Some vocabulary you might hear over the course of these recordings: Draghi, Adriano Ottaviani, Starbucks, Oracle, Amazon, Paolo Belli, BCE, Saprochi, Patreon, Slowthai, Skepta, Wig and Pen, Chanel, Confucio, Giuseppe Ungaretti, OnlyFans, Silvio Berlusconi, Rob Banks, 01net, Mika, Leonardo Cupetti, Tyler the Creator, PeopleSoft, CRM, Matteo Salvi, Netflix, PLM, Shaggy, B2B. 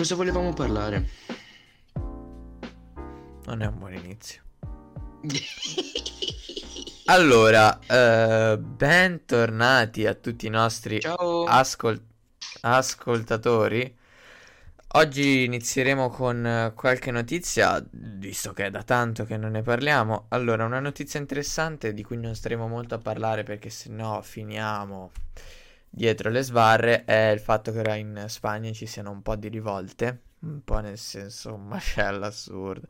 cosa volevamo parlare? Non è un buon inizio. Allora, bentornati a tutti i nostri ascoltatori. Oggi inizieremo con qualche notizia, visto che è da tanto che non ne parliamo. Allora, una notizia interessante di cui non staremo molto a parlare perché sennò finiamo dietro le sbarre è il fatto che ora in Spagna ci siano un po' di rivolte, un po' nel senso un macello assurdo.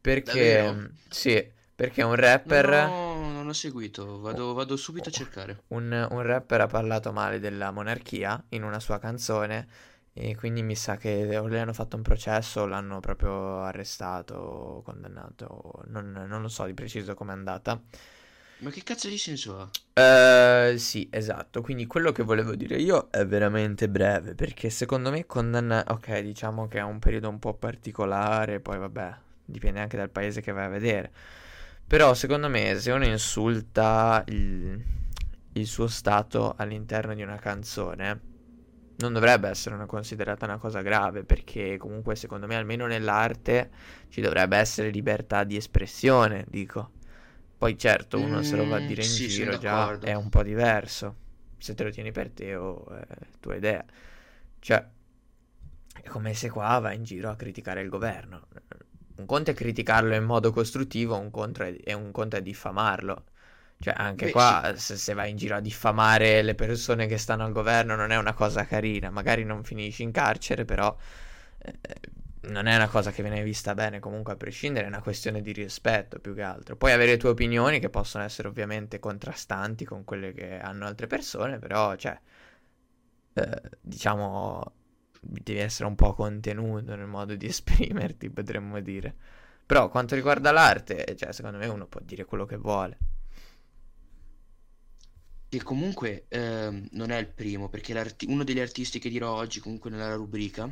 Perché, sì, perché un rapper... No, non ho seguito, vado subito a cercare. Un rapper ha parlato male della monarchia in una sua canzone e quindi mi sa che o le hanno fatto un processo o l'hanno proprio arrestato o condannato, non lo so di preciso com'è andata. Ma che cazzo di senso ha? Sì, esatto, quindi quello che volevo dire io è veramente breve, perché secondo me ok, diciamo che è un periodo un po' particolare, poi vabbè, dipende anche dal paese che vai a vedere. Però secondo me se uno insulta il suo stato all'interno di una canzone non dovrebbe essere considerata una cosa grave, perché comunque secondo me almeno nell'arte ci dovrebbe essere libertà di espressione, dico. Poi certo uno se lo va a dire in giro già è un po' diverso, se te lo tieni per te o tua idea. Cioè è come se qua va in giro a criticare il governo. Un conto è criticarlo in modo costruttivo, un conto è diffamarlo. Cioè anche qua sì. se vai in giro a diffamare le persone che stanno al governo non è una cosa carina. Magari non finisci in carcere, però non è una cosa che viene vista bene. Comunque a prescindere è una questione di rispetto più che altro. Puoi avere tue opinioni che possono essere ovviamente contrastanti con quelle che hanno altre persone, però cioè diciamo devi essere un po' contenuto nel modo di esprimerti, potremmo dire. Però quanto riguarda l'arte, cioè secondo me uno può dire quello che vuole. Che comunque non è il primo, perché uno degli artisti che dirò oggi comunque nella rubrica,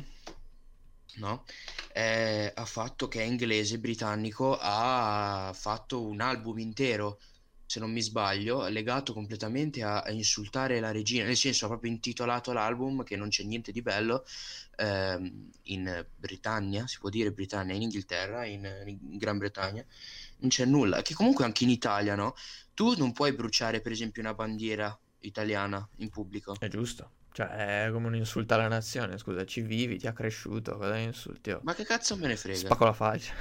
no, ha fatto, che è inglese, britannico, ha fatto un album intero, se non mi sbaglio, legato completamente a insultare la regina, nel senso ha proprio intitolato l'album, che non c'è niente di bello, in Britannia, si può dire Britannia, in Inghilterra, in Gran Bretagna, non c'è nulla, che comunque anche in Italia, no? Tu non puoi bruciare per esempio una bandiera italiana in pubblico. È giusto. Cioè è come un insulto alla nazione. Scusa, ci vivi, ti ha cresciuto, cosa insulti? Oh. Ma che cazzo me ne frega? Spacco la faccia.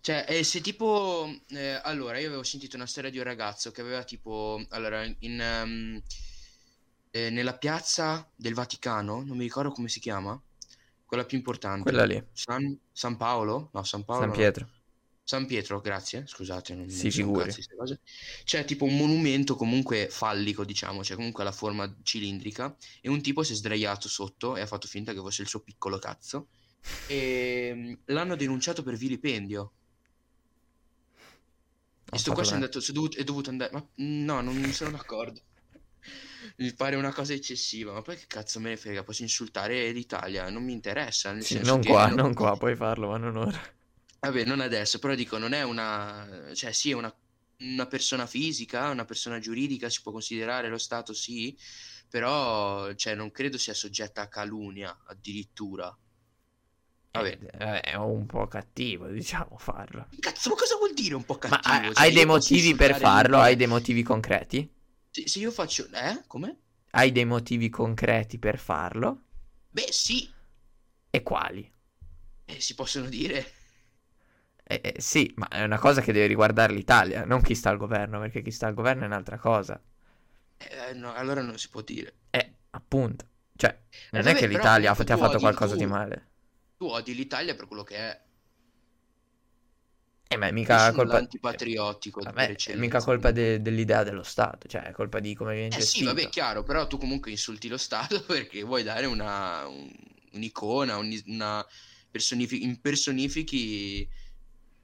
Cioè se tipo allora io avevo sentito una storia di un ragazzo che aveva tipo, allora nella piazza del Vaticano, non mi ricordo come si chiama, quella più importante, quella lì, San Paolo? No, San Paolo, San Pietro, no. San Pietro, grazie, scusate, non si figuri. C'è tipo un monumento comunque fallico, diciamo, cioè comunque la forma cilindrica, e un tipo si è sdraiato sotto e ha fatto finta che fosse il suo piccolo cazzo e l'hanno denunciato per vilipendio. E sto qua è dovuto andare, ma no, non sono d'accordo. Mi pare una cosa eccessiva, ma poi che cazzo me ne frega, posso insultare l'Italia, non mi interessa, nel senso non qua, puoi farlo, ma non ora. Vabbè, non adesso, però dico, non è una... Cioè, sì, è una persona fisica, una persona giuridica, si può considerare lo Stato, sì, però, cioè, non credo sia soggetta a calunnia, addirittura. Vabbè. È un po' cattivo, diciamo, farlo. Cazzo, ma cosa vuol dire un po' cattivo? Ma cioè, hai dei motivi per farlo? Hai dei motivi concreti? Se io faccio... Come? Hai dei motivi concreti per farlo? Beh, sì. E quali? Si possono dire... sì, ma è una cosa che deve riguardare l'Italia, non chi sta al governo, perché chi sta al governo è un'altra cosa. No, allora non si può dire. Appunto. Cioè, non è che l'Italia ti ha fatto qualcosa di male. Tu odi l'Italia per quello che è. Ma è mica colpa... antipatriottico. Vabbè, è mica colpa dell'idea dello Stato, cioè è colpa di come viene gestito. Sì, vabbè, chiaro, però tu comunque insulti lo Stato perché vuoi dare un'icona, una... Impersonifichi...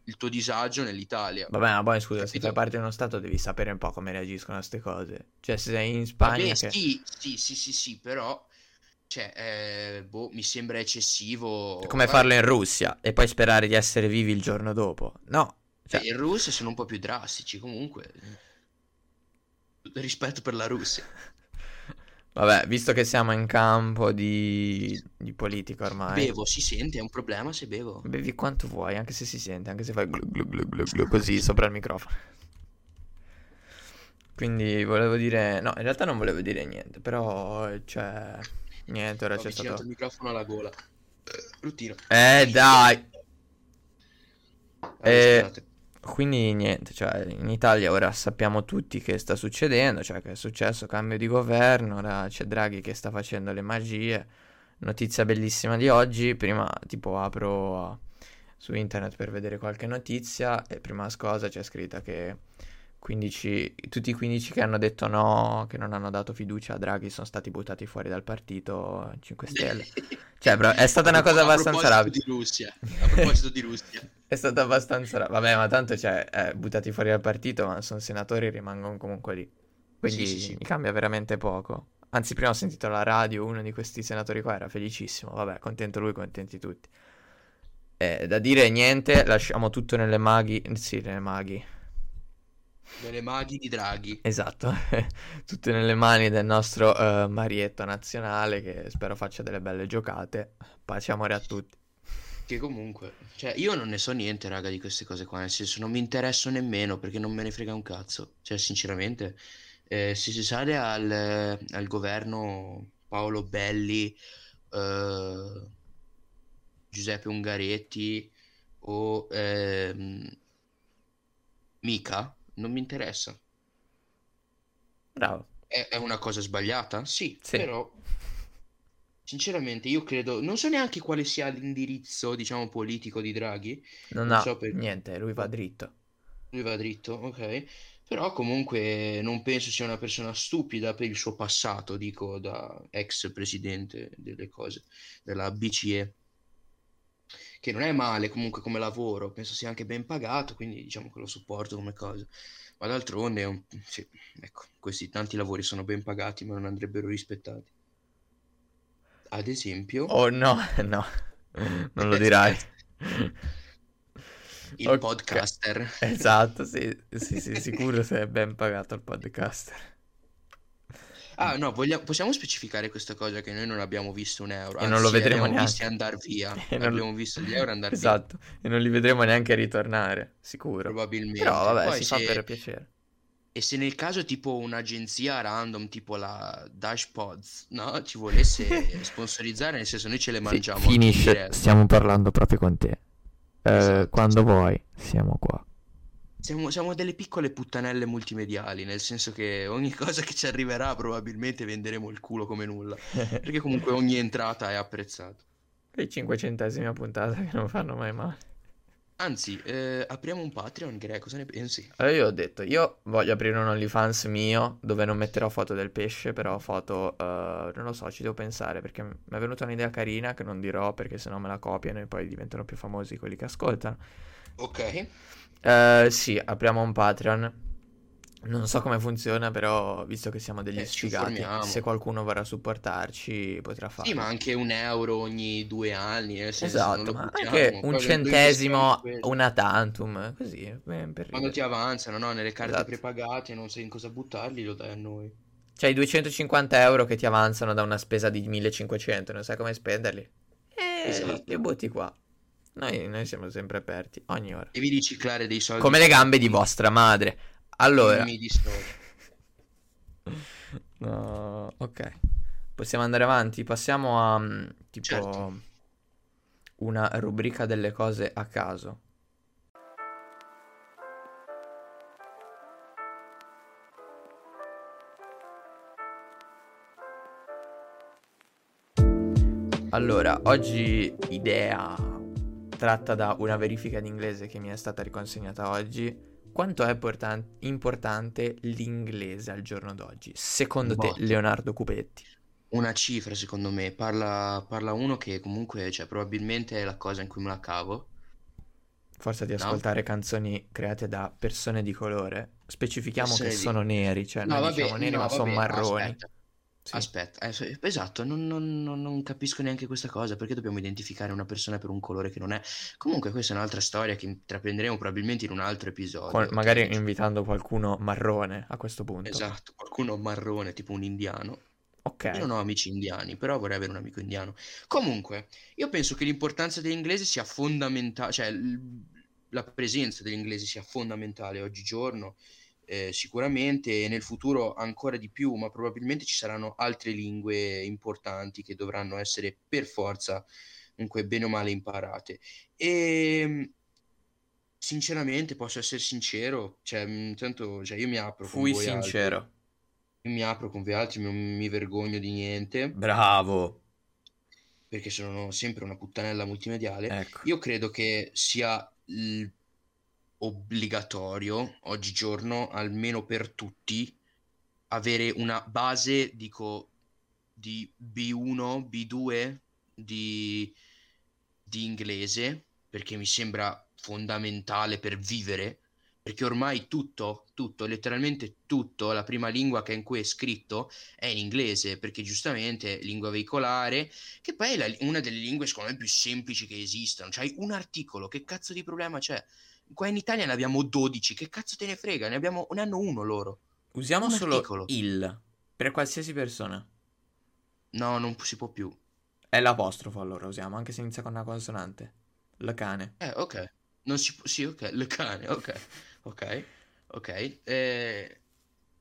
il tuo disagio nell'Italia. Vabbè, ma poi scusa, se fai parte di uno Stato devi sapere un po' come reagiscono a queste cose. Cioè se sei in Spagna... Vabbè, che... Sì, però... Cioè, mi sembra eccessivo... Come farlo in Russia e poi sperare di essere vivi il giorno dopo. No. Cioè... In Russia sono un po' più drastici, comunque. Rispetto per la Russia. Vabbè, visto che siamo in campo di politica ormai. Bevo, si sente, è un problema se bevo. Bevi quanto vuoi, anche se si sente, anche se fai glu glu glu glu glu così sopra il microfono. Quindi volevo dire, no, in realtà non volevo dire niente, però cioè niente, ora ho c'è stato il microfono alla gola. Bruttino. Dai. Quindi niente, cioè in Italia ora sappiamo tutti che sta succedendo, cioè che è successo cambio di governo, ora c'è Draghi che sta facendo le magie. Notizia bellissima di oggi, prima tipo apro su internet per vedere qualche notizia e prima cosa c'è scritta che 15, tutti i 15 che hanno detto no, che non hanno dato fiducia a Draghi sono stati buttati fuori dal partito 5 Stelle. Cioè però è stata una cosa abbastanza rapida. A proposito di Russia. È stata abbastanza... Vabbè, ma tanto, cioè, buttati fuori dal partito, ma sono senatori e rimangono comunque lì. Quindi sì. Cambia veramente poco. Anzi, prima ho sentito alla radio, uno di questi senatori qua era felicissimo. Vabbè, contento lui, contenti tutti. Da dire niente, lasciamo tutto nelle maghi... Sì, nelle maghi. Nelle maghi di Draghi. Esatto. Tutto nelle mani del nostro Marietto nazionale, che spero faccia delle belle giocate. Pace e amore a tutti. Che comunque, cioè io non ne so niente raga di queste cose qua, nel senso non mi interesso nemmeno perché non me ne frega un cazzo, cioè sinceramente se si sale al governo Paolo Belli, Giuseppe Ungaretti o Mika, non mi interessa. Bravo. È una cosa sbagliata? Sì. Però... Sinceramente io credo, non so neanche quale sia l'indirizzo, diciamo, politico di Draghi. Niente, lui va dritto. Lui va dritto, ok. Però comunque non penso sia una persona stupida per il suo passato, dico, da ex presidente delle cose, della BCE. Che non è male comunque come lavoro, penso sia anche ben pagato, quindi diciamo che lo supporto come cosa. Ma d'altronde, sì, ecco, questi tanti lavori sono ben pagati ma non andrebbero rispettati. Ad esempio... Oh no, non lo dirai. Il okay. Podcaster. Esatto, sì, sicuro se è ben pagato il podcaster. Ah no, possiamo specificare questa cosa che noi non abbiamo visto un euro. E anzi, non lo vedremo neanche. Visti andar via. Abbiamo visto gli euro andare esatto. via. Esatto, e non li vedremo neanche ritornare, sicuro. Probabilmente. Però vabbè, poi fa per piacere. E se nel caso tipo un'agenzia random tipo la Dash Pods, no? Ci volesse sponsorizzare, nel senso noi ce le mangiamo. Sì, finisce, stiamo parlando proprio con te. Esatto, quando vuoi, siamo qua. Siamo delle piccole puttanelle multimediali, nel senso che ogni cosa che ci arriverà probabilmente venderemo il culo come nulla. Perché comunque ogni entrata è apprezzata. Quei 5 centesimi puntata che non fanno mai male. Anzi, apriamo un Patreon, Greg, cosa ne pensi? Allora io ho detto, io voglio aprire un OnlyFans mio, dove non metterò foto del pesce, però foto, non lo so, ci devo pensare, perché mi è venuta un'idea carina che non dirò, perché sennò me la copiano e poi diventano più famosi quelli che ascoltano. Ok. Sì, apriamo un Patreon, non so come funziona, però visto che siamo degli sfigati, se qualcuno vorrà supportarci potrà farlo. Sì, ma anche un euro ogni 2 anni, nel senso, esatto, non ma buttiamo, anche un centesimo, una tantum, così per quando ti avanzano, no? Nelle carte esatto. prepagate, non sai in cosa buttarli, lo dai a noi. C'hai 250 euro che ti avanzano da una spesa di 1500, non sai come spenderli, esatto. Li butti qua. Noi siamo sempre aperti, ogni ora. Devi riciclare dei soldi. Come le gambe di vostra madre. Allora. No, ok. Possiamo andare avanti? Passiamo a tipo certo. Una rubrica delle cose a caso. Allora, oggi idea... tratta da una verifica in inglese che mi è stata riconsegnata oggi. Quanto è importante l'inglese al giorno d'oggi? Secondo te, Leonardo Cupetti? Una cifra, secondo me. Parla uno che comunque, cioè, probabilmente è la cosa in cui me la cavo. Forza di ascoltare canzoni create da persone di colore. Specifichiamo che sono neri, cioè no, non diciamo neri, no, ma sono marroni. Aspetta, esatto, non capisco neanche questa cosa, perché dobbiamo identificare una persona per un colore che non è. Comunque questa è un'altra storia che intraprenderemo probabilmente in un altro episodio. Magari invitando qualcuno marrone a questo punto. Esatto, qualcuno marrone, tipo un indiano. Ok. Io non ho amici indiani, però vorrei avere un amico indiano. Comunque, io penso che l'importanza dell'inglese sia fondamentale, cioè la presenza dell'inglese sia fondamentale oggigiorno, sicuramente, e nel futuro ancora di più, ma probabilmente ci saranno altre lingue importanti che dovranno essere per forza, comunque bene o male, imparate. E sinceramente, posso essere sincero, cioè intanto, cioè, io mi apro con voi sincero. Altri. Io mi apro con voi altri, non mi vergogno di niente. Bravo. Perché sono sempre una puttanella multimediale. Ecco. Io credo che sia obbligatorio oggigiorno, almeno per tutti, avere una base, dico, di B1, B2 di inglese, perché mi sembra fondamentale per vivere, perché ormai tutto, letteralmente tutto, la prima lingua che in cui è scritto è in inglese, perché giustamente lingua veicolare, che poi è una delle lingue secondo me più semplici che esistano. C'hai un articolo, che cazzo di problema c'è? Qua in Italia ne abbiamo 12, che cazzo te ne frega, ne hanno uno loro. Usiamo un solo articolo. Il, per qualsiasi persona. No, non si può più. È l'apostrofo allora usiamo, anche se inizia con una consonante. Le cane. Ok. Non si può, sì, ok, le cane, ok.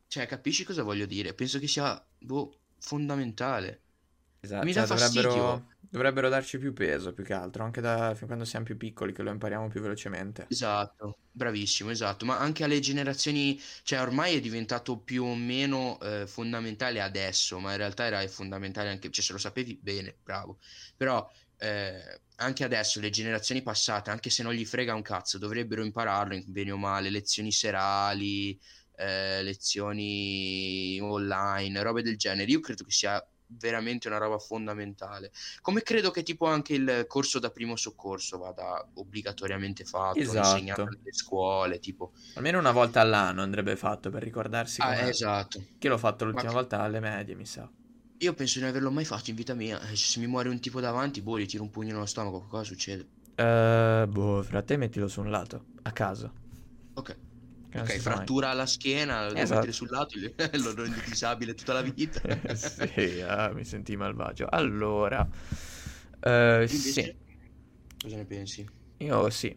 Cioè, capisci cosa voglio dire? Penso che sia, fondamentale. Esatto, mi dà fastidio. Dovrebbero darci più peso, più che altro, anche fin quando siamo più piccoli, che lo impariamo più velocemente. Esatto, bravissimo, esatto. Ma anche alle generazioni, cioè ormai è diventato più o meno fondamentale adesso, ma in realtà era fondamentale anche, cioè se lo sapevi bene, bravo. Però anche adesso le generazioni passate, anche se non gli frega un cazzo, dovrebbero impararlo bene o male, lezioni serali, lezioni online, robe del genere. Io credo che sia veramente una roba fondamentale, come credo che tipo anche il corso da primo soccorso vada obbligatoriamente fatto. Esatto. Insegnato nelle scuole, tipo almeno una volta all'anno andrebbe fatto, per ricordarsi. Esatto, che l'ho fatto l'ultima volta alle medie, mi sa. Io penso di non averlo mai fatto in vita mia. Se mi muore un tipo davanti, gli tiro un pugno nello stomaco, cosa succede? Fra te mettilo su un lato a caso. Ok, frattura alla schiena, lo devo mettere sul lato, lo rendo disabile tutta la vita. Sì, mi senti malvagio. Allora, sì. Cosa ne pensi? Io sì.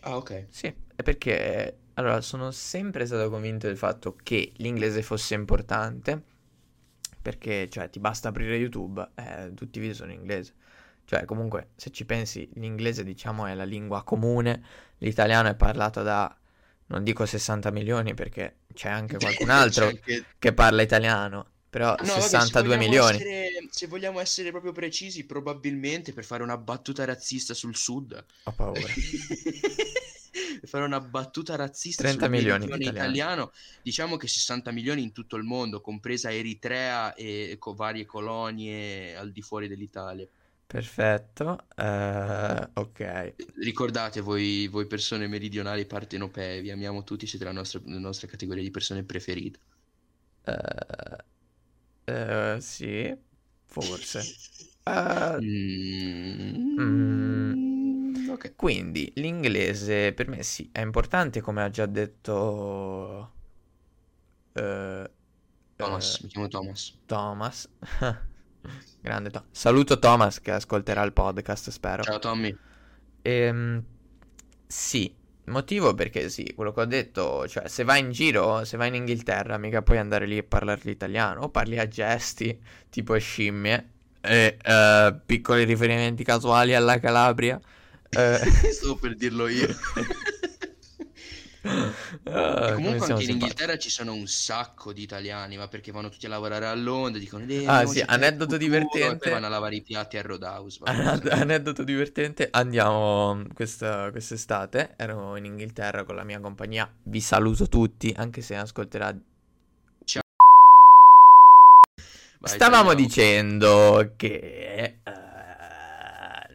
Ah, ok. Sì, è perché, allora, sono sempre stato convinto del fatto che l'inglese fosse importante, perché, cioè, ti basta aprire YouTube, tutti i video sono in inglese. Cioè, comunque, se ci pensi, l'inglese, diciamo, è la lingua comune, l'italiano è parlato da... non dico 60 milioni perché c'è anche qualcun altro che parla italiano, però 62 milioni. Se vogliamo essere proprio precisi, probabilmente, per fare una battuta razzista sul sud, ho paura. Per fare una battuta razzista 30 milioni italiano, diciamo che 60 milioni in tutto il mondo, compresa Eritrea e varie colonie al di fuori dell'Italia. Perfetto, ok. Ricordate voi persone meridionali partenopee, vi amiamo tutti, siete la nostra categoria di persone preferite. Sì, forse. Okay. Quindi l'inglese per me sì, è importante, come ha già detto Thomas, mi chiamo Thomas. Grande Tom. Saluto Thomas, che ascolterà il podcast, spero. Ciao Tommy. Sì, motivo perché sì, quello che ho detto, cioè se vai in giro, se vai in Inghilterra, mica puoi andare lì e parlare l'italiano, o parli a gesti, tipo scimmie, e piccoli riferimenti casuali alla Calabria. Stavo per dirlo io. E comunque anche in Inghilterra ci sono un sacco di italiani, ma perché vanno tutti a lavorare a Londra, dicono aneddoto divertente, poi vanno a lavare i piatti a Roadhouse. Aneddoto divertente, andiamo quest'estate, ero in Inghilterra con la mia compagnia, vi saluto tutti, anche se ascolterà. Ciao. Stavamo dicendo che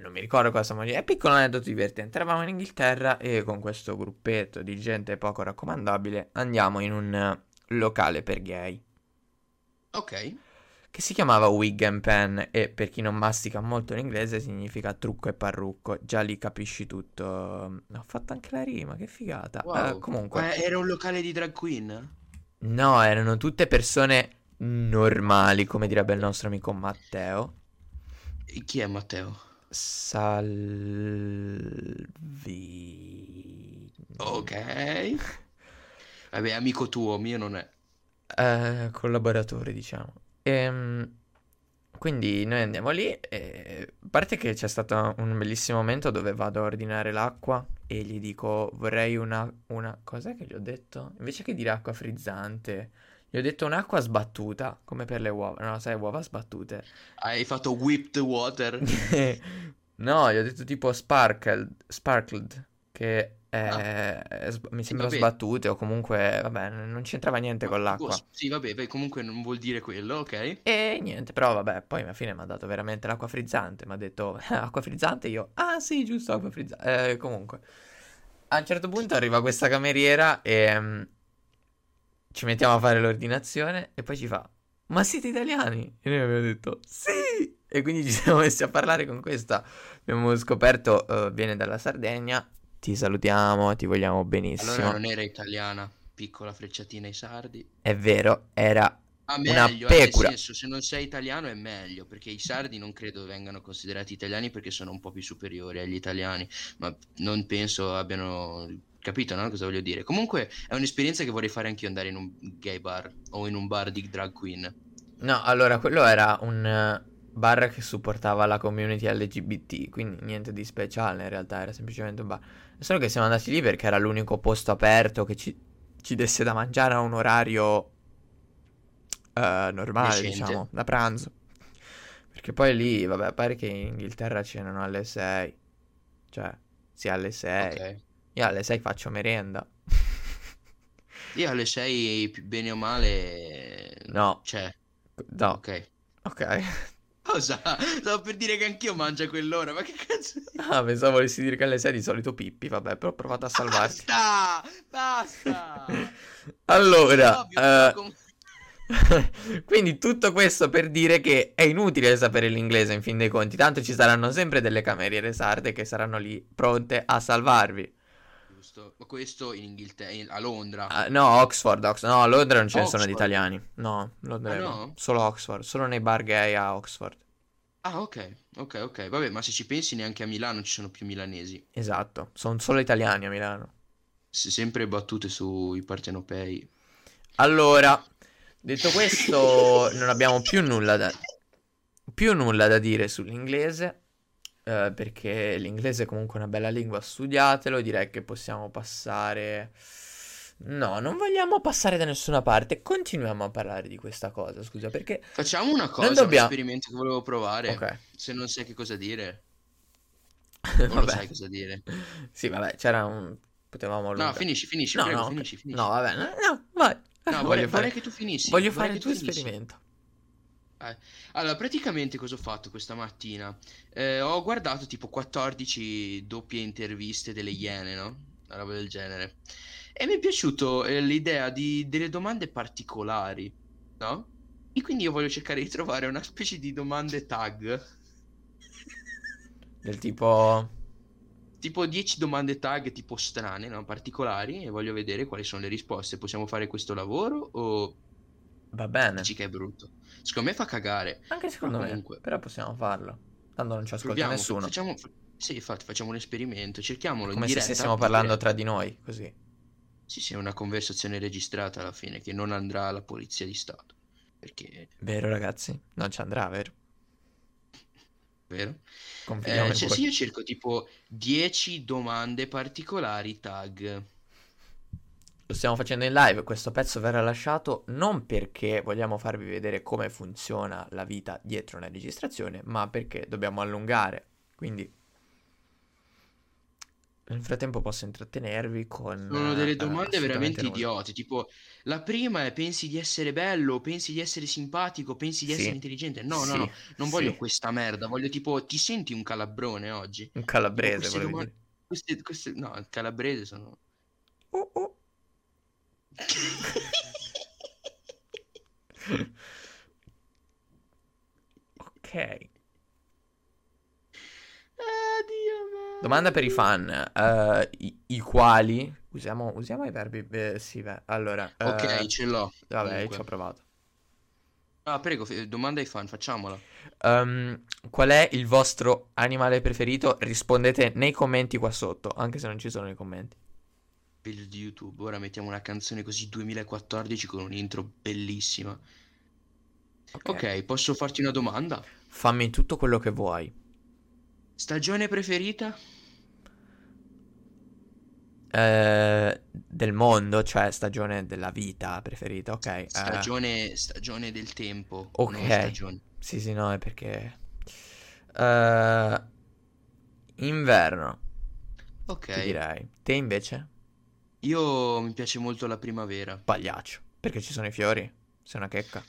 non mi ricordo cosa stiamo dicendo. È piccolo aneddoto divertente. Eravamo in Inghilterra e con questo gruppetto di gente poco raccomandabile andiamo in un locale per gay. Ok. Che si chiamava Wig and Pen, e per chi non mastica molto l'inglese significa trucco e parrucco. Già lì capisci tutto. Ho fatto anche la rima, che figata. Wow. Comunque. Ma era un locale di drag queen? No, erano tutte persone normali, come direbbe il nostro amico Matteo. E chi è Matteo? Salvi. Ok. Vabbè, amico tuo, mio non è. Collaboratore, diciamo. Quindi noi andiamo lì e... A parte che c'è stato un bellissimo momento dove vado a ordinare l'acqua e gli dico vorrei una... Cos'è che gli ho detto? Invece che dire acqua frizzante, gli ho detto un'acqua sbattuta, come per le uova. No, sai, uova sbattute. Hai fatto whipped water? No, gli ho detto tipo sparkled, che mi sembra sbattute o comunque, vabbè, non c'entrava niente con l'acqua. Sì, vabbè, comunque non vuol dire quello, ok? E niente, però vabbè, poi alla fine mi ha dato veramente l'acqua frizzante, mi ha detto acqua frizzante, io, ah sì, giusto, acqua frizzante. Comunque, a un certo punto arriva questa cameriera e... ci mettiamo a fare l'ordinazione e poi ci fa ma siete italiani? E noi abbiamo detto sì! E quindi ci siamo messi a parlare con questa. Abbiamo scoperto viene dalla Sardegna. Ti salutiamo, ti vogliamo benissimo. Allora non era italiana, piccola frecciatina ai sardi. È vero, era meglio, una pecora. Nel senso, se non sei italiano è meglio, perché i sardi non credo vengano considerati italiani perché sono un po' più superiori agli italiani, ma non penso abbiano... Capito, no? Cosa voglio dire? Comunque è un'esperienza che vorrei fare anch'io, andare in un gay bar o in un bar di drag queen. No, allora, quello era un bar che supportava la community LGBT, quindi niente di speciale in realtà, era semplicemente un bar. Solo che siamo andati lì perché era l'unico posto aperto che ci desse da mangiare a un orario normale, decente, diciamo, da pranzo. Perché poi lì, vabbè, pare che in Inghilterra cenano alle 6. Cioè, sì, alle 6. Ok. Io alle 6 faccio merenda. Io alle 6 bene o male. No. Cioè. No. Ok. Cosa? Stavo per dire che anch'io mangio a quell'ora. Ma che cazzo? Ah, pensavo volessi dire che alle 6 di solito pippi. Vabbè, però ho provato a salvarti. Basta. Allora quindi tutto questo per dire che è inutile sapere l'inglese in fin dei conti. Tanto ci saranno sempre delle cameriere sarde che saranno lì pronte a salvarvi. Questo in Inghilterra, a Londra. No, Oxford. No, a Londra non ce ne sono di italiani. No, Londra no? Solo Oxford, solo nei bar gay a Oxford. Ah, ok. Vabbè, ma se ci pensi neanche a Milano ci sono più milanesi. Esatto, sono solo italiani a Milano. Sempre battute sui partenopei. Allora, detto questo, non abbiamo più nulla da dire sull'inglese. Perché l'inglese è comunque una bella lingua, studiatelo. Direi che possiamo passare. No, non vogliamo passare da nessuna parte. Continuiamo a parlare di questa cosa. Scusa, perché facciamo una cosa, un esperimento che volevo provare. Okay. Se non sai che cosa dire, non sai cosa dire. Sì, vabbè, c'era un... Potevamo... No, finisci. No, prego, no, finisci. No, vabbè, no, vai. No, vorrei che tu finissi. Voglio fare il tuo esperimento. Allora, praticamente cosa ho fatto questa mattina? Ho guardato tipo 14 doppie interviste delle Iene, no? Una roba del genere. E mi è piaciuto l'idea delle domande particolari, no? E quindi io voglio cercare di trovare una specie di domande tag. Del tipo... Tipo 10 domande tag tipo strane, no? Particolari. E voglio vedere quali sono le risposte. Possiamo fare questo lavoro o... Va bene. Dici che è brutto. Secondo me fa cagare. Anche secondo me. Però possiamo farlo. Tanto non ci ascolta nessuno. Sì, infatti facciamo un esperimento. Cerchiamolo come in diretta. Come se stessimo parlando tra di noi, così. Sì, è una conversazione registrata alla fine che non andrà alla polizia di Stato. Perché... Vero, ragazzi? Non ci andrà, vero? Confidiamo in sì, io cerco tipo 10 domande particolari tag. Lo stiamo facendo in live, questo pezzo verrà lasciato non perché vogliamo farvi vedere come funziona la vita dietro una registrazione, ma perché dobbiamo allungare, quindi nel frattempo posso intrattenervi con... Sono delle domande veramente idiote, tipo la prima è pensi di essere bello, pensi di essere simpatico, pensi di essere intelligente? No, non voglio questa merda, voglio tipo ti senti un calabrone oggi? Un calabrese, volevo dire. Queste, no, il calabrese sono... Ok. Domanda per i fan, i quali usiamo i verbi. Allora, ok, ce l'ho. Vabbè, ci ho provato. Ah, prego, domanda ai fan, facciamola. Qual è il vostro animale preferito? Rispondete nei commenti qua sotto, anche se non ci sono i commenti. Video di YouTube, ora mettiamo una canzone così 2014 con un'intro bellissima. Ok, posso farti una domanda? Fammi tutto quello che vuoi. Stagione preferita? Del mondo, cioè stagione della vita preferita, ok. Stagione del tempo. Ok. Non stagione. Sì, no, è perché inverno. Ok. Ti direi. Te invece? Io mi piace molto la primavera. Pagliaccio. Perché ci sono i fiori? Sei una checca.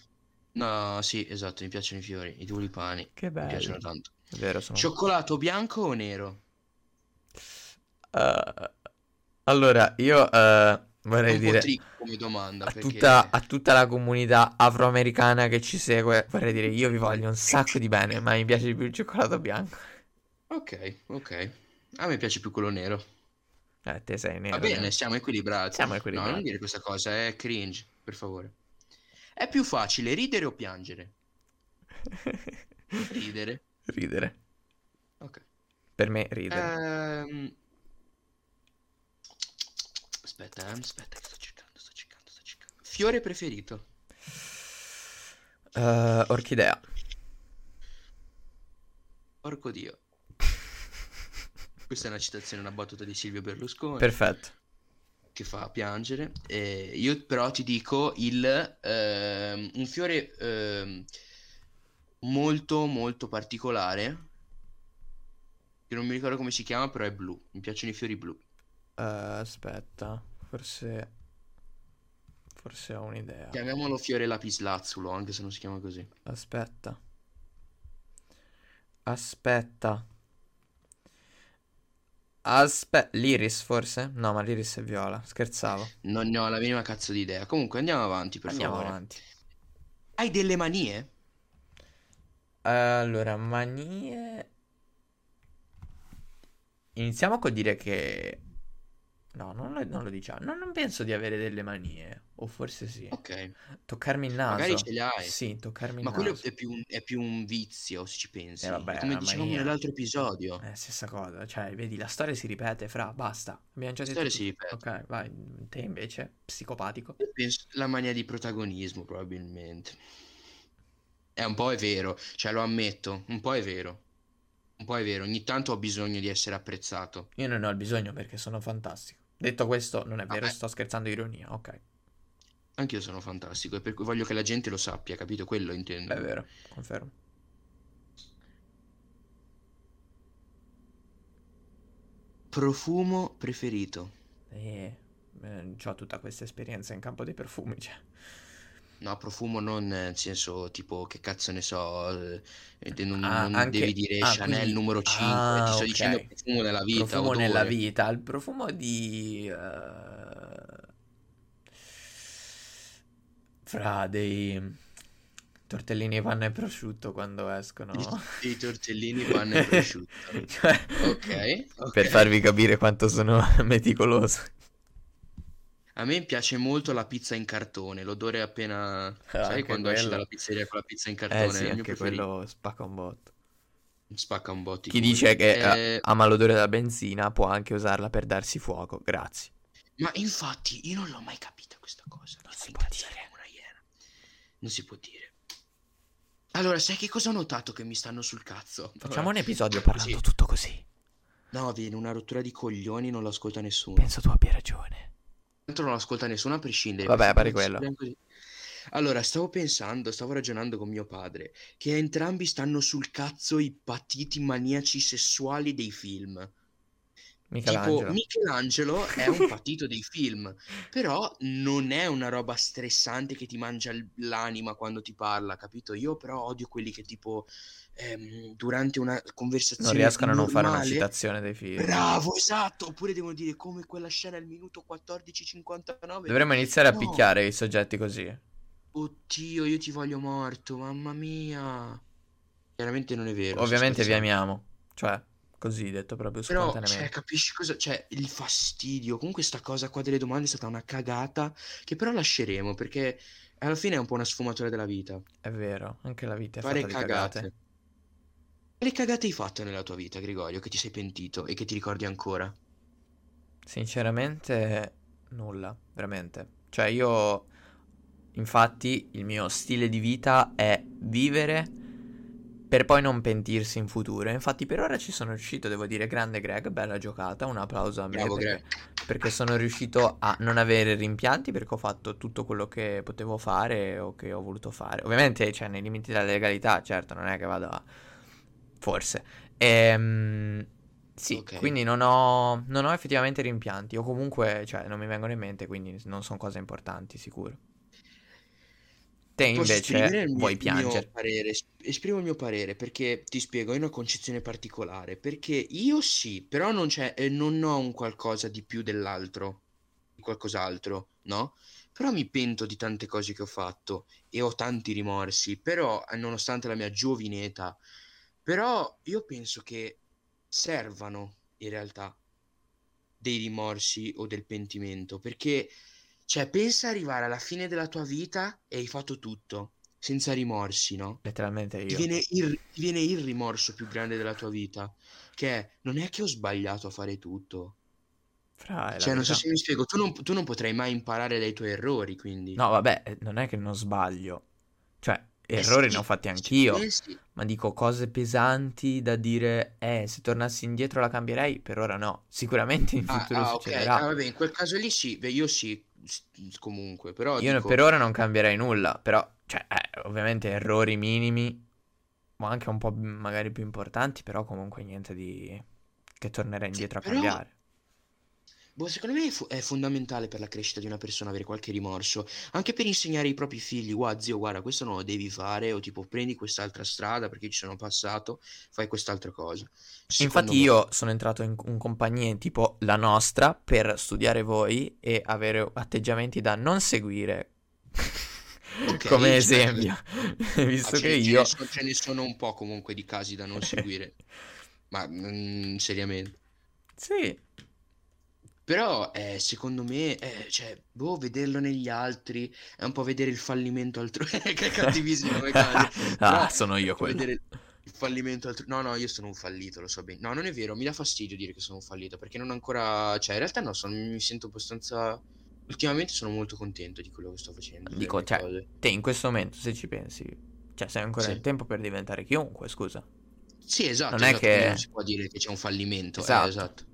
No, sì, esatto, mi piacciono i fiori, i tulipani. Che bello. Mi piacciono tanto. È vero, sono... Cioccolato bianco o nero? Allora, io vorrei dire come domanda, a tutta la comunità afroamericana che ci segue, vorrei dire io vi voglio un sacco di bene, ma mi piace di più il cioccolato bianco. Ok. A me piace più quello nero. Te sei nero. Va bene, nero. Siamo equilibrati. No, non dire questa cosa, è cringe, per favore. È più facile ridere o piangere? Ridere. Ok. Per me ridere. Aspetta, che sto cercando. Fiore preferito? Orchidea. Porco Dio. Questa è una citazione, una battuta di Silvio Berlusconi. Perfetto. Che fa piangere. Io però ti dico un fiore molto molto particolare, che non mi ricordo come si chiama, però è blu. Mi piacciono i fiori blu. Aspetta, forse ho un'idea. Chiamiamolo fiore lapislazzulo, anche se non si chiama così. Aspetta. L'iris forse? No, ma l'iris è viola. Scherzavo. Non ne ho la minima cazzo di idea. Comunque andiamo avanti, per favore. Hai delle manie? Allora, manie. Iniziamo col dire che no, non lo diciamo. Non penso di avere delle manie. O forse sì. Ok. Toccarmi il naso. Magari ce le hai. Sì, toccarmi il naso. Ma quello è più un vizio, se ci pensi. Vabbè, come dicevamo nell'altro episodio. Stessa cosa. Cioè, vedi, la storia si ripete, fra, basta. Abbiamo già detto. La storia si ripete. Ok, vai. Te invece, psicopatico. Io penso la mania di protagonismo, probabilmente. Un po' è vero. Cioè, lo ammetto. Un po' è vero. Ogni tanto ho bisogno di essere apprezzato. Io non ho il bisogno perché sono fantastico. Detto questo, non è vero, sto scherzando, ironia, ok. Anch'io sono fantastico e per cui voglio che la gente lo sappia, capito? Quello intendo. È vero, confermo. Profumo preferito? C'ho tutta questa esperienza in campo dei profumi, cioè. No, profumo non nel senso tipo, che cazzo ne so, non devi dire Chanel quindi... numero 5, ti sto dicendo profumo nella vita. Profumo odore. Nella vita, il profumo di... fra dei tortellini panna e prosciutto quando escono. I tortellini panna e prosciutto. Okay. Per farvi capire quanto sono meticoloso. A me piace molto la pizza in cartone, l'odore appena... sai quando esci dalla pizzeria con la pizza in cartone? Sì, anche quello spacca un botto. Chi dice che ama l'odore della benzina può anche usarla per darsi fuoco, grazie. Ma infatti io non l'ho mai capita questa cosa. Non si può dire. Una iena. Non si può dire. Allora, sai che cosa ho notato che mi stanno sul cazzo? Facciamo un episodio parlando tutto così. No, viene una rottura di coglioni, non lo ascolta nessuno. Penso tu abbia ragione. Non ascolta nessuno a prescindere. Vabbè, pare quello. Allora, stavo ragionando con mio padre, che entrambi stanno sul cazzo i patiti maniaci sessuali dei film. Tipo, Michelangelo è un patito dei film, però non è una roba stressante che ti mangia l'anima quando ti parla, capito? Io però odio quelli che tipo durante una conversazione non riescono normale, a non fare una citazione dei film. Bravo, esatto. Oppure devono dire come quella scena al minuto 14:59. Dovremmo iniziare a picchiare i soggetti così. Oddio, io ti voglio morto, mamma mia. Chiaramente non è vero. Ovviamente vi amiamo, cioè così detto proprio spontaneamente. Però, cioè, capisci cosa? Cioè, il fastidio. Comunque sta cosa qua delle domande è stata una cagata, che però lasceremo, perché alla fine è un po' una sfumatura della vita. È vero, anche la vita è fatta di cagate. Quali cagate hai fatto nella tua vita, Gregorio, che ti sei pentito e che ti ricordi ancora? Sinceramente nulla, veramente. Cioè io, infatti, il mio stile di vita è vivere per poi non pentirsi in futuro. Infatti per ora ci sono riuscito, devo dire, grande Greg, bella giocata, un applauso a me. Bravo, perché, Greg, perché sono riuscito a non avere rimpianti, perché ho fatto tutto quello che potevo fare o che ho voluto fare. Ovviamente, cioè, nei limiti della legalità, certo, non è che vado a... forse. Sì, okay. Quindi non ho effettivamente rimpianti, o comunque, cioè, non mi vengono in mente, quindi non sono cose importanti, sicuro. Te invece vuoi piangere. Esprimo il mio parere, perché ti spiego, è una concezione particolare, perché io sì, però non c'è, non ho un qualcosa di più dell'altro, qualcos'altro, no? Però mi pento di tante cose che ho fatto e ho tanti rimorsi, però nonostante la mia giovine età, però io penso che servano in realtà dei rimorsi o del pentimento, perché, cioè, pensa arrivare alla fine della tua vita e hai fatto tutto senza rimorsi, no? Letteralmente io. Ti viene il rimorso più grande della tua vita, che è, non è che ho sbagliato a fare tutto. Cioè, non so se mi spiego, tu non potrai mai imparare dai tuoi errori, quindi. No, vabbè, non è che non sbaglio. Cioè, errori ne ho fatti anch'io, ma dico cose pesanti da dire, se tornassi indietro la cambierei, per ora no. Sicuramente in futuro succederà. Okay. Ah, vabbè, in quel caso lì sì, beh, io sì, comunque, però io dico... per ora non cambierei nulla, però, cioè, ovviamente errori minimi, ma anche un po' magari più importanti, però comunque niente di che tornerei indietro, sì, a cambiare. Boh, secondo me è fondamentale per la crescita di una persona avere qualche rimorso, anche per insegnare ai propri figli, zio, guarda, questo non lo devi fare, o tipo prendi quest'altra strada perché ci sono passato, fai quest'altra cosa. Infatti io sono entrato in compagnie tipo la nostra per studiare voi e avere atteggiamenti da non seguire. Okay, come esempio, visto che io... Ce ne sono un po' comunque di casi da non seguire, ma seriamente. Sì. Però secondo me, cioè, boh, vederlo negli altri è un po' vedere il fallimento altrui. Che cattivismo. Sono io quello. Vedere il fallimento altrui. No, io sono un fallito, lo so bene. No, non è vero, mi dà fastidio dire che sono un fallito, perché non ancora... Cioè, in realtà no, mi sento abbastanza... Ultimamente sono molto contento di quello che sto facendo. Dico, cioè, cose. Te in questo momento, se ci pensi, cioè, sei ancora in tempo per diventare chiunque, scusa. Sì, esatto. Non è che... Non si può dire che c'è un fallimento. Esatto. Esatto.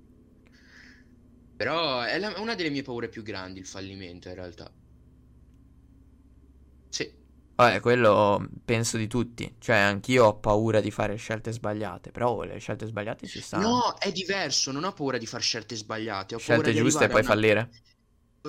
Però è una delle mie paure più grandi, il fallimento, in realtà. Sì. Vabbè, quello penso di tutti. Cioè, anch'io ho paura di fare scelte sbagliate. Però le scelte sbagliate ci stanno. No, è diverso. Non ho paura di fare scelte sbagliate. Ho scelte paura giuste e poi fallire?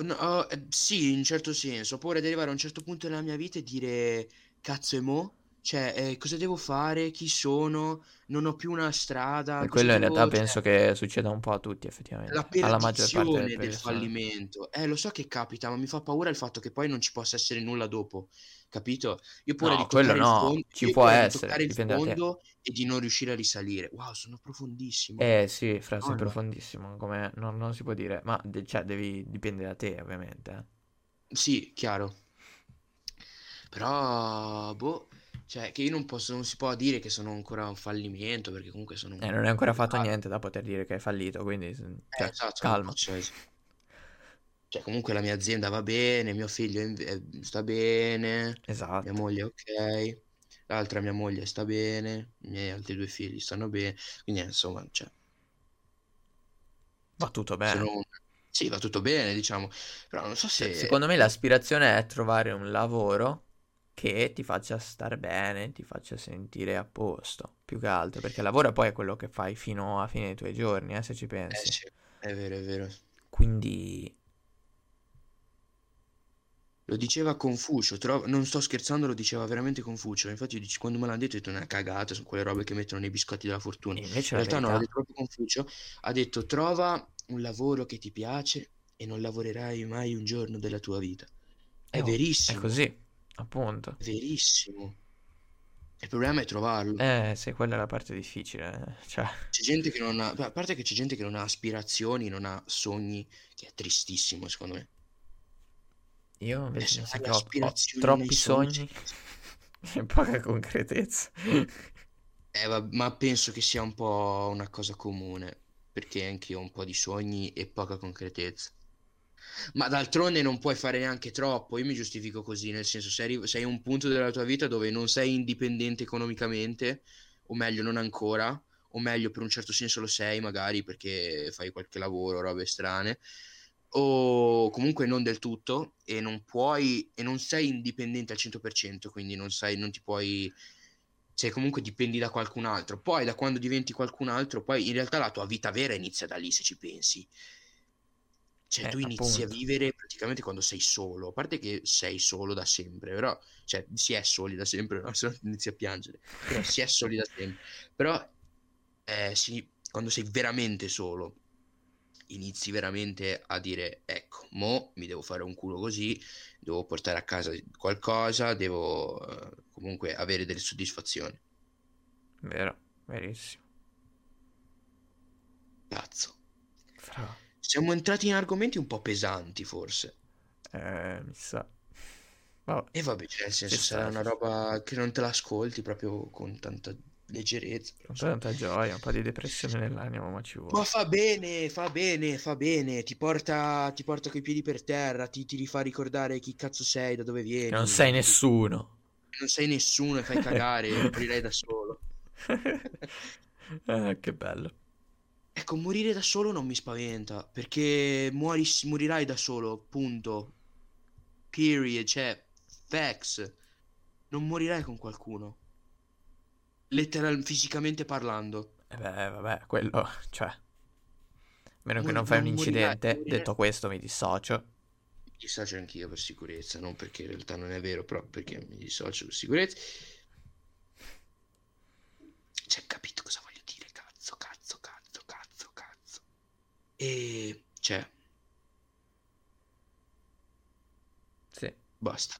No, sì, in certo senso. Ho paura di arrivare a un certo punto nella mia vita e dire... Cazzo e mo'? Cioè, cosa devo fare? Chi sono? Non ho più una strada. E quello in realtà penso che succeda un po' a tutti, effettivamente. La percezione del fallimento. Lo so che capita, ma mi fa paura il fatto che poi non ci possa essere nulla dopo. Capito? Io pure di toccare quello il fondo, ci può essere, di toccare il fondo e di non riuscire a risalire. Wow, sono profondissimo. Sì, fra, sei profondissimo, come non si può dire, ma cioè devi dipendere da te, ovviamente. Sì, chiaro. Però boh, cioè, che io non si può dire che sono ancora un fallimento, perché comunque sono... non hai ancora fatto niente da poter dire che hai fallito, quindi... Cioè, esatto, calma. Cioè, comunque la mia azienda va bene, mio figlio sta bene, esatto. Mia moglie è ok, l'altra mia moglie sta bene, i miei altri due figli stanno bene, quindi insomma, cioè... Va tutto bene. Sì, va tutto bene, diciamo, però non so se... Secondo me l'aspirazione è trovare un lavoro... che ti faccia star bene, ti faccia sentire a posto, più che altro, perché il lavoro poi è quello che fai fino a fine dei tuoi giorni, se ci pensi. Sì, è vero, è vero. Quindi... Lo diceva Confucio, non sto scherzando, lo diceva veramente Confucio, infatti quando me l'hanno detto è una cagata, sono quelle robe che mettono nei biscotti della fortuna. Invece in realtà no, l'ha detto proprio Confucio, ha detto trova un lavoro che ti piace e non lavorerai mai un giorno della tua vita. È verissimo. È così. Appunto. Verissimo. Il problema è trovarlo. Se quella è la parte difficile. Cioè. C'è gente che non ha... A parte che c'è gente che non ha aspirazioni, non ha sogni, che è tristissimo, secondo me. Io invece mi sa che ho troppi sogni e poca concretezza. Ma penso che sia un po' una cosa comune, perché anche io ho un po' di sogni e poca concretezza. Ma d'altronde non puoi fare neanche troppo. Io mi giustifico così, nel senso, sei a un punto della tua vita dove non sei indipendente economicamente, o meglio non ancora, o meglio per un certo senso lo sei magari perché fai qualche lavoro, robe strane, o comunque non del tutto, e non puoi, e non sei indipendente al 100%, quindi non ti puoi, cioè comunque dipendi da qualcun altro. Poi da quando diventi qualcun altro, poi in realtà la tua vita vera inizia da lì, se ci pensi. Cioè tu inizi appunto a vivere praticamente quando sei solo. A parte che sei solo da sempre, però, cioè si è soli da sempre, no? Se no inizi a piangere. Però si è soli da sempre. Però sì, quando sei veramente solo inizi veramente a dire: ecco, mo mi devo fare un culo così, devo portare a casa qualcosa, devo comunque avere delle soddisfazioni. Vero, verissimo. Cazzo. Siamo entrati in argomenti un po' pesanti, forse. Mi sa. Vabbè. E vabbè, cioè, nel senso, sarà una roba che non te l'ascolti proprio con tanta leggerezza. Con tanta gioia, un po' di depressione nell'animo, ma ci vuole. Ma fa bene. Ti porta coi piedi per terra, ti rifà ricordare chi cazzo sei, da dove vieni. Non sei nessuno. Non sei nessuno e fai cagare, morirei da solo. Che bello. Ecco, morire da solo non mi spaventa, perché morirai da solo, punto. Period, cioè, facts. Non morirai con qualcuno. Letteralmente, fisicamente parlando. Vabbè, quello, cioè. A meno che non fai un incidente, morirai. Detto questo mi dissocio. Mi dissocio anch'io per sicurezza, non perché in realtà non è vero, però perché mi dissocio per sicurezza. Cioè, capito cosa voglio dire, cazzo. E cioè, sì, basta.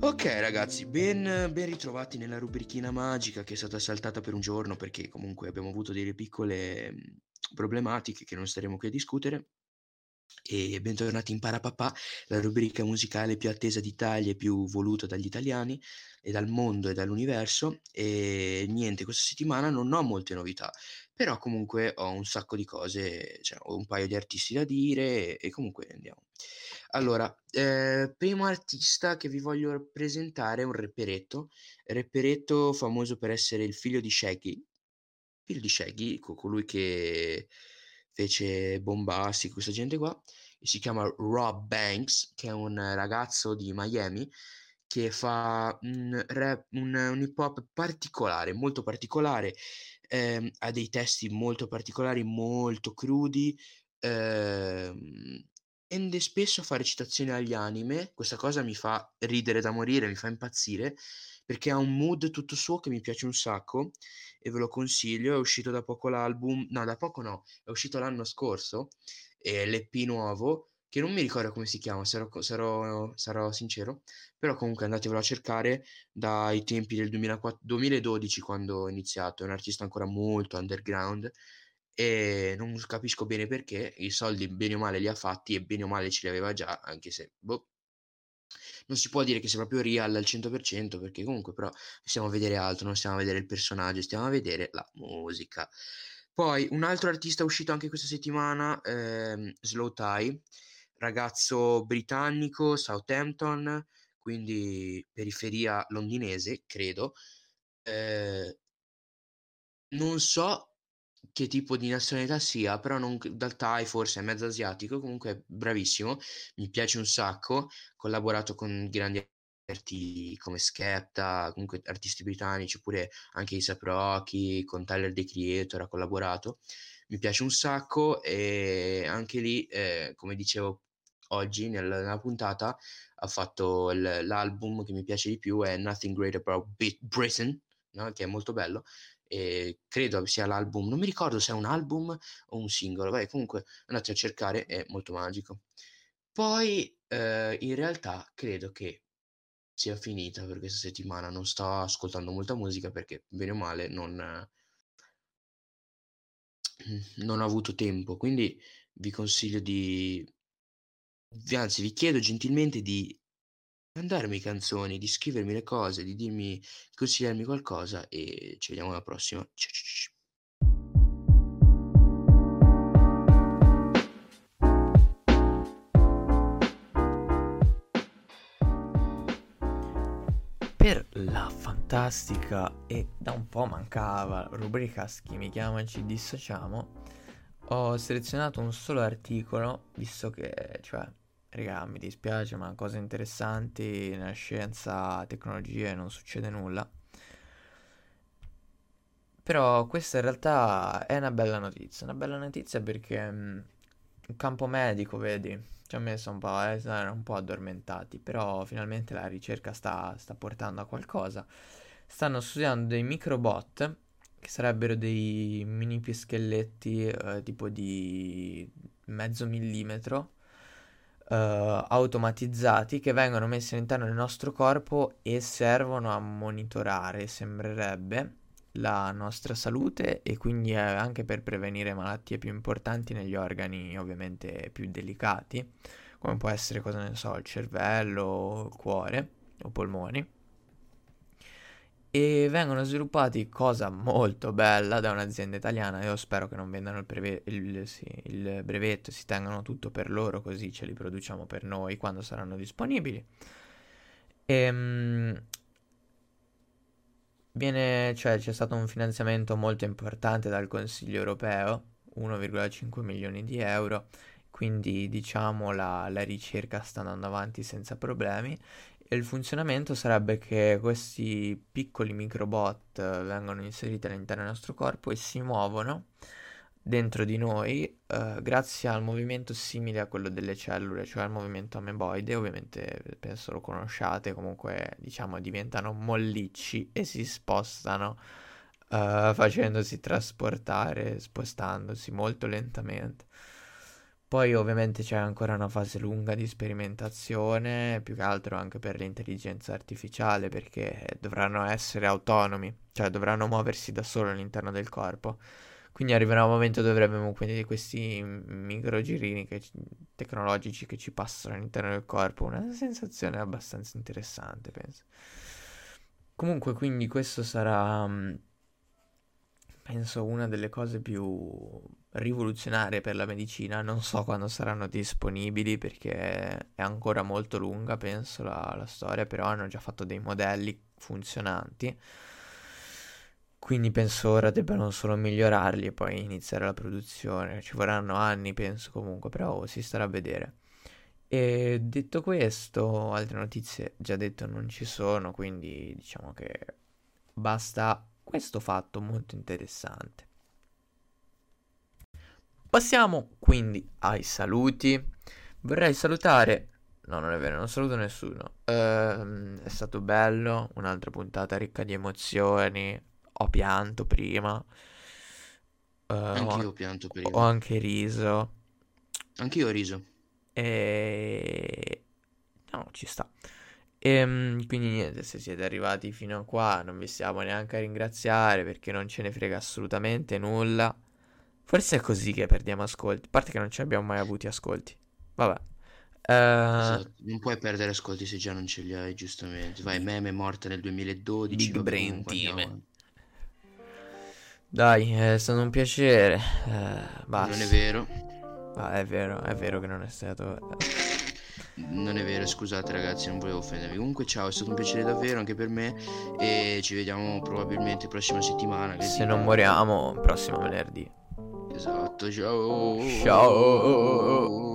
Ok ragazzi, ben ritrovati nella rubrichina magica che è stata saltata per un giorno, perché comunque abbiamo avuto delle piccole problematiche che non staremo qui a discutere. E bentornati in Parapapà, la rubrica musicale più attesa d'Italia e più voluta dagli italiani e dal mondo e dall'universo. E niente, questa settimana non ho molte novità, però comunque ho un sacco di cose, cioè ho un paio di artisti da dire e comunque andiamo. Allora, primo artista che vi voglio presentare è un rapperetto famoso per essere il figlio di Shaggy. Il di Shaggy, colui che fece bombassi questa gente qua, e si chiama Rob Banks, che è un ragazzo di Miami che fa un rap, un hip hop particolare, molto particolare, ha dei testi molto particolari, molto crudi, tende spesso a fare citazioni agli anime. Questa cosa mi fa ridere da morire, mi fa impazzire, perché ha un mood tutto suo che mi piace un sacco e ve lo consiglio. È uscito da poco l'album, no, da poco no, è uscito l'anno scorso, l'EP nuovo, che non mi ricordo come si chiama, sarò sincero, però comunque andatevelo a cercare. Dai tempi del 2012, quando ho iniziato, è un artista ancora molto underground e non capisco bene perché, i soldi bene o male li ha fatti e bene o male ce li aveva già, anche se non si può dire che sia proprio real al 100%, perché comunque però stiamo a vedere altro, non stiamo a vedere il personaggio, stiamo a vedere la musica. Poi un altro artista uscito anche questa settimana, Slowthai, ragazzo britannico, Southampton, quindi periferia londinese, credo. Non so che tipo di nazionalità sia, però non, dal Thai forse, è mezzo asiatico, comunque è bravissimo, mi piace un sacco, ho collaborato con grandi artisti come Skepta, comunque artisti britannici, oppure anche i Saprochi, con Tyler the Creator ha collaborato, mi piace un sacco. E anche lì, come dicevo oggi nella puntata, ha fatto l'album che mi piace di più, è Nothing Great About Britain, no? Che è molto bello. Credo sia l'album, non mi ricordo se è un album o un singolo, comunque andate a cercare, è molto magico. Poi in realtà credo che sia finita per questa settimana. Non sto ascoltando molta musica perché bene o male non ho avuto tempo, quindi vi consiglio vi chiedo gentilmente di mandarmi canzoni, di scrivermi le cose, di consigliarmi qualcosa, e ci vediamo alla prossima. Ciao. Per la fantastica e da un po' mancava rubrica Schimi Chiama Ci Dissociamo, ho selezionato un solo articolo, visto che, raga, mi dispiace, ma cose interessanti nella scienza, tecnologie, non succede nulla. Però questa in realtà è una bella notizia perché il campo medico, vedi, ci ha messo un po', erano un po' addormentati, però finalmente la ricerca sta portando a qualcosa. Stanno studiando dei microbot, che sarebbero dei mini pischelletti tipo di mezzo millimetro, automatizzati, che vengono messi all'interno del nostro corpo e servono a monitorare, sembrerebbe, la nostra salute, e quindi anche per prevenire malattie più importanti negli organi ovviamente più delicati, come può essere, cosa ne so, il cervello, il cuore o polmoni. E vengono sviluppati, cosa molto bella, da un'azienda italiana. Io spero che non vendano il brevetto, si tengano tutto per loro, così ce li produciamo per noi quando saranno disponibili. C'è stato un finanziamento molto importante dal Consiglio europeo, 1,5 milioni di euro, quindi diciamo la ricerca sta andando avanti senza problemi, e il funzionamento sarebbe che questi piccoli microbot vengono inseriti all'interno del nostro corpo e si muovono dentro di noi grazie al movimento simile a quello delle cellule, cioè al movimento ameboide. Ovviamente penso lo conosciate, comunque diciamo diventano mollicci e si spostano facendosi trasportare, spostandosi molto lentamente. Poi ovviamente c'è ancora una fase lunga di sperimentazione, più che altro anche per l'intelligenza artificiale, perché dovranno essere autonomi, cioè dovranno muoversi da solo all'interno del corpo. Quindi arriverà un momento dove avremo questi microgirini tecnologici che ci passano all'interno del corpo. Una sensazione abbastanza interessante, penso. Comunque, quindi questo sarà, penso, una delle cose più rivoluzionarie per la medicina. Non so quando saranno disponibili perché è ancora molto lunga, penso, la storia, però hanno già fatto dei modelli funzionanti. Quindi penso ora debbano solo migliorarli e poi iniziare la produzione. Ci vorranno anni, penso, comunque, però si starà a vedere. E detto questo, altre notizie, già detto, non ci sono, quindi diciamo che basta questo fatto molto interessante. Passiamo quindi ai saluti. Vorrei salutare... No, non è vero, non saluto nessuno. È stato bello, un'altra puntata ricca di emozioni. Ho pianto prima, anch'io ho pianto prima. Ho anche riso. Anch'io ho riso. E... No, ci sta. Quindi niente, se siete arrivati fino a qua non vi stiamo neanche a ringraziare, perché non ce ne frega assolutamente nulla. Forse è così che perdiamo ascolti. A parte che non ci abbiamo mai avuti ascolti. Vabbè. Esatto. Non puoi perdere ascolti se già non ce li hai, giustamente. Vai, meme morta nel 2012. Big Brain Team. Dai, è stato un piacere. Basta. Non è vero. Ah, è vero che non è stato. Non è vero, scusate ragazzi, non volevo offendervi. Comunque, ciao, è stato un piacere davvero anche per me. E ci vediamo probabilmente prossima settimana. Se non moriamo, prossimo venerdì. Esatto, ciao. Ciao.